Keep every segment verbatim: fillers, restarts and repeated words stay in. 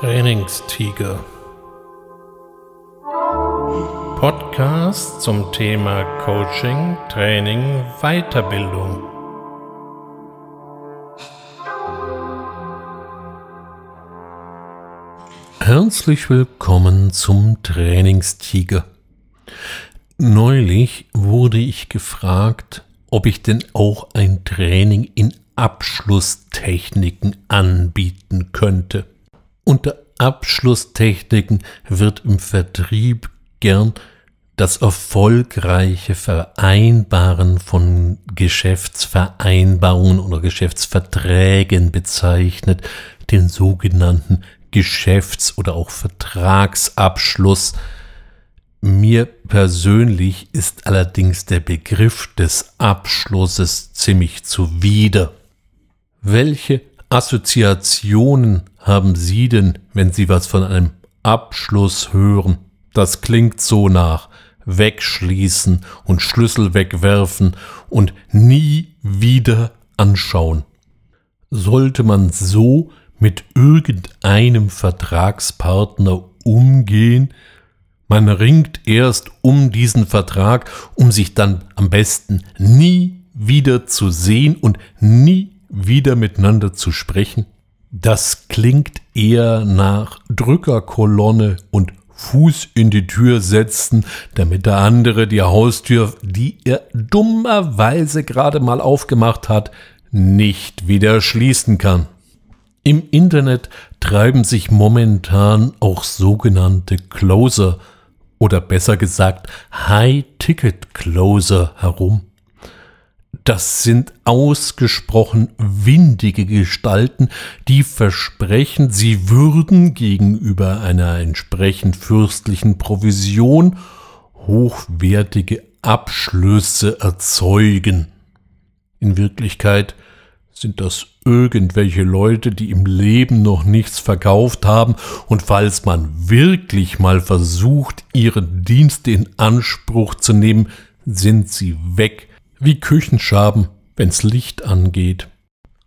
Trainingstiger. Podcast zum Thema Coaching, Training, Weiterbildung. Herzlich willkommen zum Trainingstiger. Neulich wurde ich gefragt, ob ich denn auch ein Training in Abschlusstechniken anbieten könnte. Unter Abschlusstechniken wird im Vertrieb gern das erfolgreiche Vereinbaren von Geschäftsvereinbarungen oder Geschäftsverträgen bezeichnet, den sogenannten Geschäfts- oder auch Vertragsabschluss. Mir persönlich ist allerdings der Begriff des Abschlusses ziemlich zuwider. Welche Assoziationen haben Sie denn, wenn Sie was von einem Abschluss hören? Das klingt so nach wegschließen und Schlüssel wegwerfen und nie wieder anschauen. Sollte man so mit irgendeinem Vertragspartner umgehen? Man ringt erst um diesen Vertrag, um sich dann am besten nie wieder zu sehen und nie wieder miteinander zu sprechen. Das klingt eher nach Drückerkolonne und Fuß in die Tür setzen, damit der andere die Haustür, die er dummerweise gerade mal aufgemacht hat, nicht wieder schließen kann. Im Internet treiben sich momentan auch sogenannte Closer oder besser gesagt High-Ticket-Closer herum. Das sind ausgesprochen windige Gestalten, die versprechen, sie würden gegenüber einer entsprechend fürstlichen Provision hochwertige Abschlüsse erzeugen. In Wirklichkeit sind das irgendwelche Leute, die im Leben noch nichts verkauft haben, und falls man wirklich mal versucht, ihre Dienste in Anspruch zu nehmen, sind sie weg. Wie Küchenschaben, wenn's Licht angeht.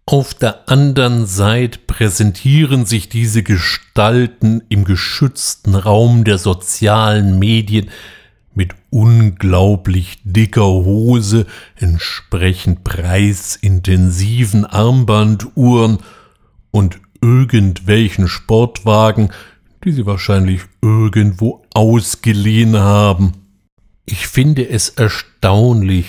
Auf der anderen Seite präsentieren sich diese Gestalten im geschützten Raum der sozialen Medien mit unglaublich dicker Hose, entsprechend preisintensiven Armbanduhren und irgendwelchen Sportwagen, die sie wahrscheinlich irgendwo ausgeliehen haben. Ich finde es erstaunlich,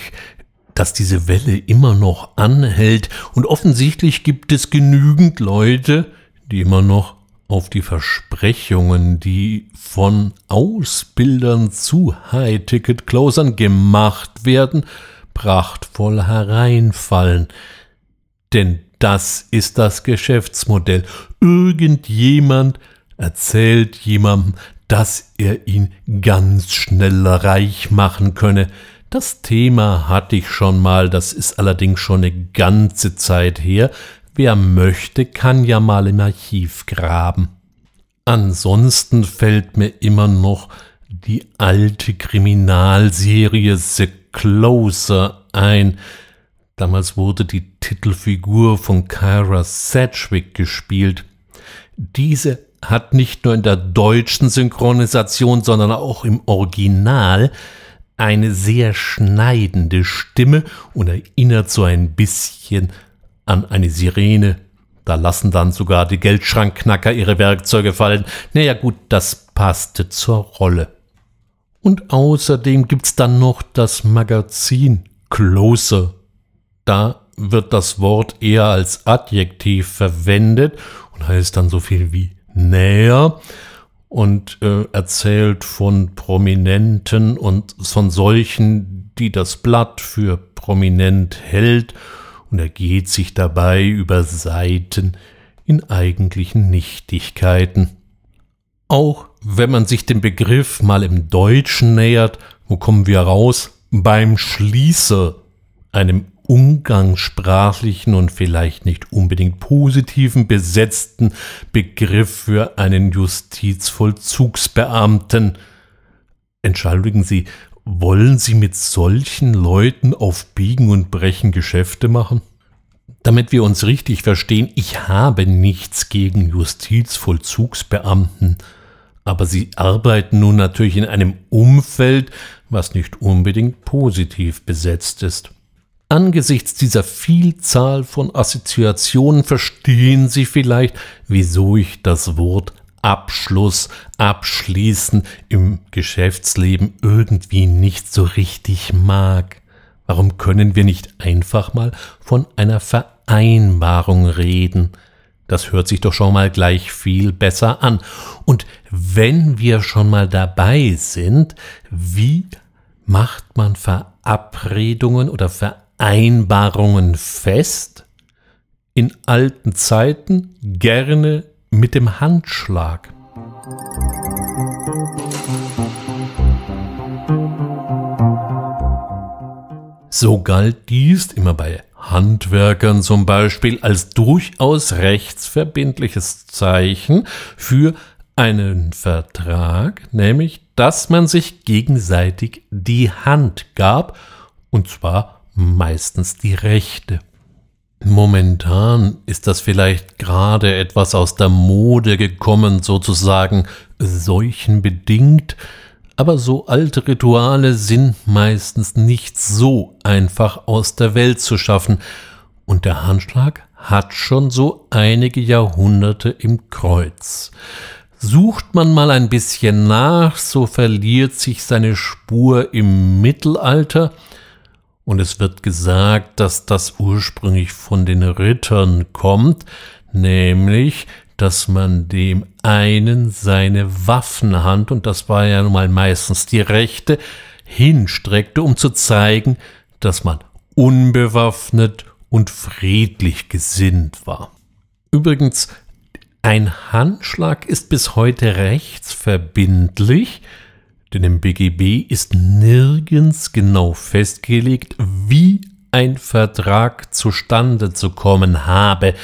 dass diese Welle immer noch anhält, und offensichtlich gibt es genügend Leute, die immer noch auf die Versprechungen, die von Ausbildern zu High-Ticket-Closern gemacht werden, prachtvoll hereinfallen. Denn das ist das Geschäftsmodell. Irgendjemand erzählt jemandem, dass er ihn ganz schnell reich machen könne. Das Thema hatte ich schon mal, das ist allerdings schon eine ganze Zeit her. Wer möchte, kann ja mal im Archiv graben. Ansonsten fällt mir immer noch die alte Kriminalserie The Closer ein. Damals wurde die Titelfigur von Kyra Sedgwick gespielt. Diese hat nicht nur in der deutschen Synchronisation, sondern auch im Original eine sehr schneidende Stimme und erinnert so ein bisschen an eine Sirene. Da lassen dann sogar die Geldschrankknacker ihre Werkzeuge fallen. Naja gut, das passte zur Rolle. Und außerdem gibt's dann noch das Magazin Closer. Da wird das Wort eher als Adjektiv verwendet und heißt dann so viel wie näher. Und äh, erzählt von Prominenten und von solchen, die das Blatt für prominent hält, und ergeht sich dabei über Seiten in eigentlichen Nichtigkeiten. Auch wenn man sich dem Begriff mal im Deutschen nähert, wo kommen wir raus? Beim Schließer, einem umgangssprachlichen und vielleicht nicht unbedingt positiven besetzten Begriff für einen Justizvollzugsbeamten. Entschuldigen Sie, wollen Sie mit solchen Leuten auf Biegen und Brechen Geschäfte machen? Damit wir uns richtig verstehen, ich habe nichts gegen Justizvollzugsbeamten, aber sie arbeiten nun natürlich in einem Umfeld, was nicht unbedingt positiv besetzt ist. Angesichts dieser Vielzahl von Assoziationen verstehen Sie vielleicht, wieso ich das Wort Abschluss, Abschließen im Geschäftsleben irgendwie nicht so richtig mag. Warum können wir nicht einfach mal von einer Vereinbarung reden? Das hört sich doch schon mal gleich viel besser an. Und wenn wir schon mal dabei sind, wie macht man Verabredungen oder Vereinbarungen fest? In alten Zeiten gerne mit dem Handschlag. So galt dies immer bei Handwerkern zum Beispiel als durchaus rechtsverbindliches Zeichen für einen Vertrag, nämlich dass man sich gegenseitig die Hand gab, und zwar meistens die rechte. Momentan ist das vielleicht gerade etwas aus der Mode gekommen, sozusagen seuchenbedingt, aber so alte Rituale sind meistens nicht so einfach aus der Welt zu schaffen. Und der Handschlag hat schon so einige Jahrhunderte im Kreuz. Sucht man mal ein bisschen nach, so verliert sich seine Spur im Mittelalter. Und es wird gesagt, dass das ursprünglich von den Rittern kommt, nämlich dass man dem einen seine Waffenhand, und das war ja nun mal meistens die rechte, hinstreckte, um zu zeigen, dass man unbewaffnet und friedlich gesinnt war. Übrigens, ein Handschlag ist bis heute rechtsverbindlich, denn im B G B ist nirgends genau festgelegt, wie ein Vertrag zustande zu kommen habe.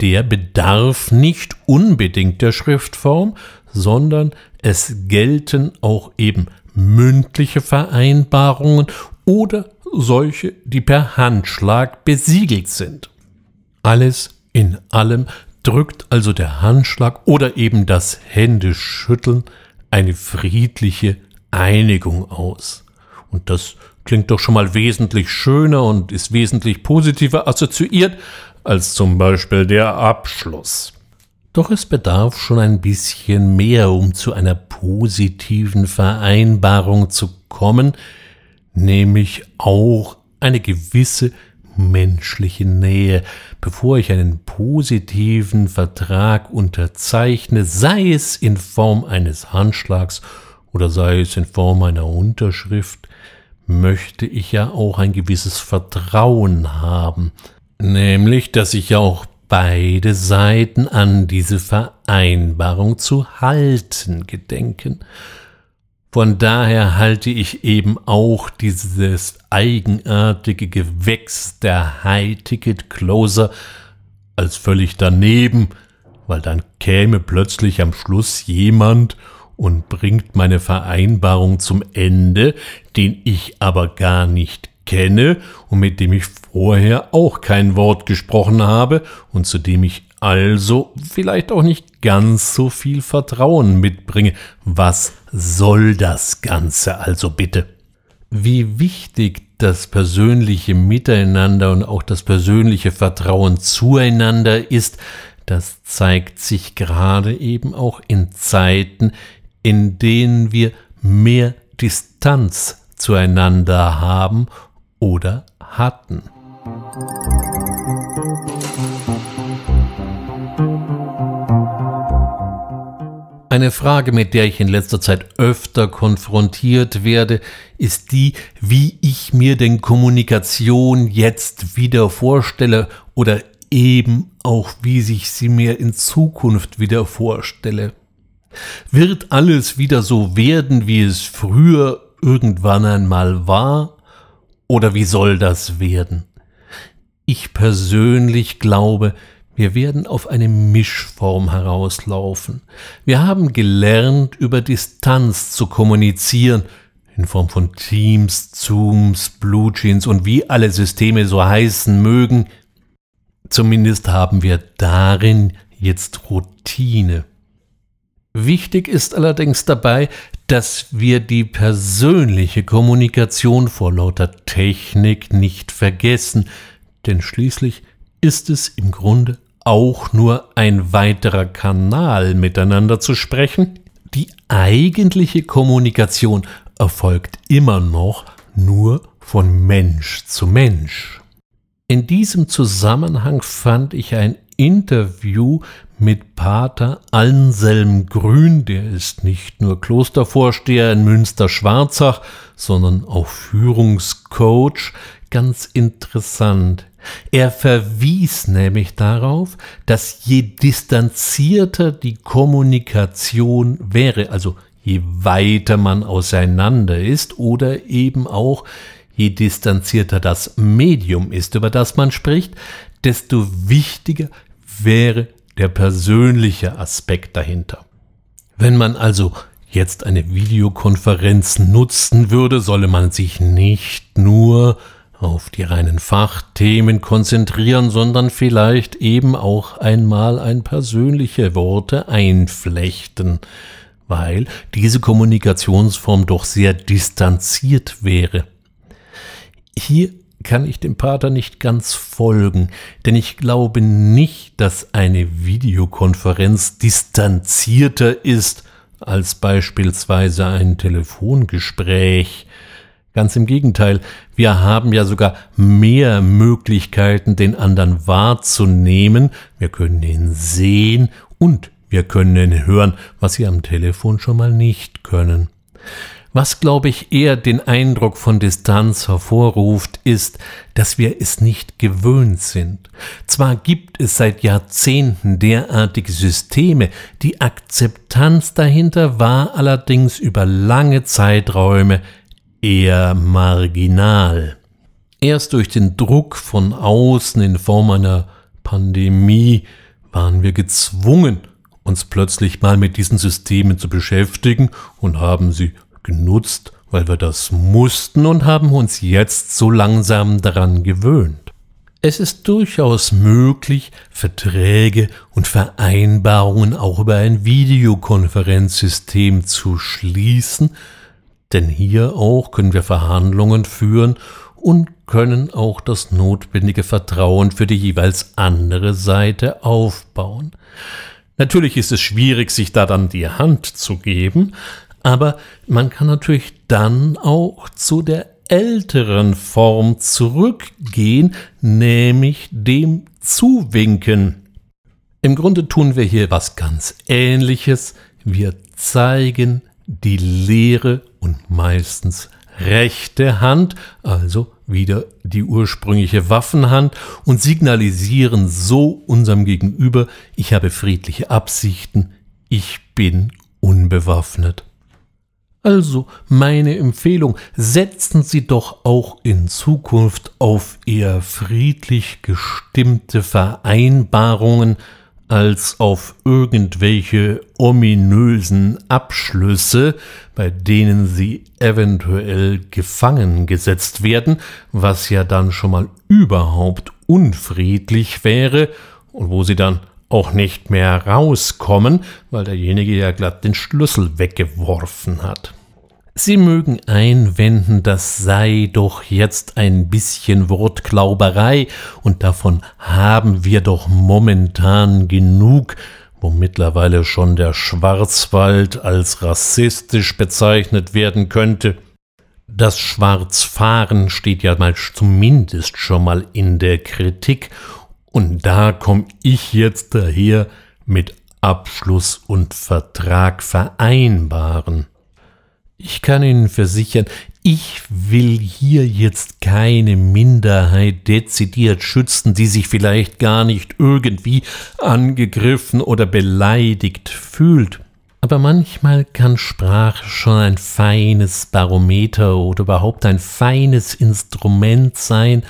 Der bedarf nicht unbedingt der Schriftform, sondern es gelten auch eben mündliche Vereinbarungen oder solche, die per Handschlag besiegelt sind. Alles in allem drückt also der Handschlag oder eben das Händeschütteln eine friedliche Einigung aus. Und das klingt doch schon mal wesentlich schöner und ist wesentlich positiver assoziiert als zum Beispiel der Abschluss. Doch es bedarf schon ein bisschen mehr, um zu einer positiven Vereinbarung zu kommen, nämlich auch eine gewisse menschliche Nähe. Bevor ich einen positiven Vertrag unterzeichne, sei es in Form eines Handschlags oder sei es in Form einer Unterschrift, möchte ich ja auch ein gewisses Vertrauen haben. Nämlich, dass sich ja auch beide Seiten an diese Vereinbarung zu halten gedenken. Von daher halte ich eben auch dieses eigenartige Gewächs der High-Ticket-Closer als völlig daneben, weil dann käme plötzlich am Schluss jemand und bringt meine Vereinbarung zum Ende, den ich aber gar nicht kenne und mit dem ich vorher auch kein Wort gesprochen habe und zu dem ich also vielleicht auch nicht ganz so viel Vertrauen mitbringe. Was soll das Ganze also bitte? Wie wichtig das persönliche Miteinander und auch das persönliche Vertrauen zueinander ist, das zeigt sich gerade eben auch in Zeiten, in denen wir mehr Distanz zueinander haben oder hatten. Eine Frage, mit der ich in letzter Zeit öfter konfrontiert werde, ist die, wie ich mir denn Kommunikation jetzt wieder vorstelle oder eben auch, wie ich sie mir in Zukunft wieder vorstelle. Wird alles wieder so werden, wie es früher irgendwann einmal war? Oder wie soll das werden? Ich persönlich glaube, wir werden auf eine Mischform herauslaufen. Wir haben gelernt, über Distanz zu kommunizieren, in Form von Teams, Zooms, BlueJeans und wie alle Systeme so heißen mögen. Zumindest haben wir darin jetzt Routine. Wichtig ist allerdings dabei, dass wir die persönliche Kommunikation vor lauter Technik nicht vergessen, denn schließlich ist es im Grunde auch nur ein weiterer Kanal, miteinander zu sprechen. Die eigentliche Kommunikation erfolgt immer noch nur von Mensch zu Mensch. In diesem Zusammenhang fand ich ein Interview mit Pater Anselm Grün, der ist nicht nur Klostervorsteher in Münster-Schwarzach, sondern auch Führungscoach, ganz interessant. Er verwies nämlich darauf, dass je distanzierter die Kommunikation wäre, also je weiter man auseinander ist oder eben auch je distanzierter das Medium ist, über das man spricht, desto wichtiger wäre der persönliche Aspekt dahinter. Wenn man also jetzt eine Videokonferenz nutzen würde, solle man sich nicht nur auf die reinen Fachthemen konzentrieren, sondern vielleicht eben auch einmal ein persönliche Worte einflechten, weil diese Kommunikationsform doch sehr distanziert wäre. Hier kann ich dem Pater nicht ganz folgen, denn ich glaube nicht, dass eine Videokonferenz distanzierter ist als beispielsweise ein Telefongespräch. Ganz im Gegenteil, wir haben ja sogar mehr Möglichkeiten, den anderen wahrzunehmen. Wir können ihn sehen und wir können ihn hören, was wir am Telefon schon mal nicht können. Was, glaube ich, eher den Eindruck von Distanz hervorruft, ist, dass wir es nicht gewöhnt sind. Zwar gibt es seit Jahrzehnten derartige Systeme, die Akzeptanz dahinter war allerdings über lange Zeiträume eher marginal. Erst durch den Druck von außen in Form einer Pandemie waren wir gezwungen, uns plötzlich mal mit diesen Systemen zu beschäftigen und haben sie genutzt, weil wir das mussten und haben uns jetzt so langsam daran gewöhnt. Es ist durchaus möglich, Verträge und Vereinbarungen auch über ein Videokonferenzsystem zu schließen, denn hier auch können wir Verhandlungen führen und können auch das notwendige Vertrauen für die jeweils andere Seite aufbauen. Natürlich ist es schwierig, sich da dann die Hand zu geben, aber man kann natürlich dann auch zu der älteren Form zurückgehen, nämlich dem Zuwinken. Im Grunde tun wir hier was ganz Ähnliches. Wir zeigen die leere und meistens rechte Hand, also wieder die ursprüngliche Waffenhand, und signalisieren so unserem Gegenüber, ich habe friedliche Absichten, ich bin unbewaffnet. Also meine Empfehlung, setzen Sie doch auch in Zukunft auf eher friedlich gestimmte Vereinbarungen als auf irgendwelche ominösen Abschlüsse, bei denen Sie eventuell gefangen gesetzt werden, was ja dann schon mal überhaupt unfriedlich wäre und wo Sie dann auch nicht mehr rauskommen, weil derjenige ja glatt den Schlüssel weggeworfen hat. Sie mögen einwenden, das sei doch jetzt ein bisschen Wortklauberei und davon haben wir doch momentan genug, wo mittlerweile schon der Schwarzwald als rassistisch bezeichnet werden könnte. Das Schwarzfahren steht ja mal zumindest schon mal in der Kritik. Und da komme ich jetzt daher mit Abschluss und Vertrag vereinbaren. Ich kann Ihnen versichern, ich will hier jetzt keine Minderheit dezidiert schützen, die sich vielleicht gar nicht irgendwie angegriffen oder beleidigt fühlt. Aber manchmal kann Sprache schon ein feines Barometer oder überhaupt ein feines Instrument sein,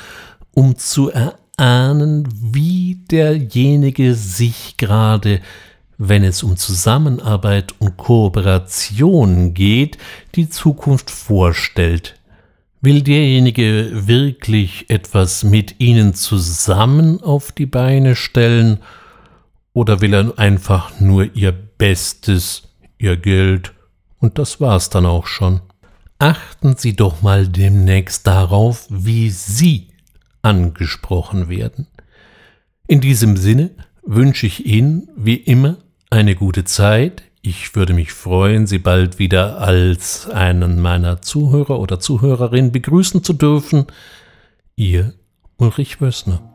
um zu erahnen, ahnen, wie derjenige sich gerade, wenn es um Zusammenarbeit und Kooperation geht, die Zukunft vorstellt. Will derjenige wirklich etwas mit Ihnen zusammen auf die Beine stellen oder will er einfach nur Ihr Bestes, Ihr Geld und das war's dann auch schon? Achten Sie doch mal demnächst darauf, wie Sie angesprochen werden. In diesem Sinne wünsche ich Ihnen wie immer eine gute Zeit. Ich würde mich freuen, Sie bald wieder als einen meiner Zuhörer oder Zuhörerin begrüßen zu dürfen. Ihr Ulrich Wösner.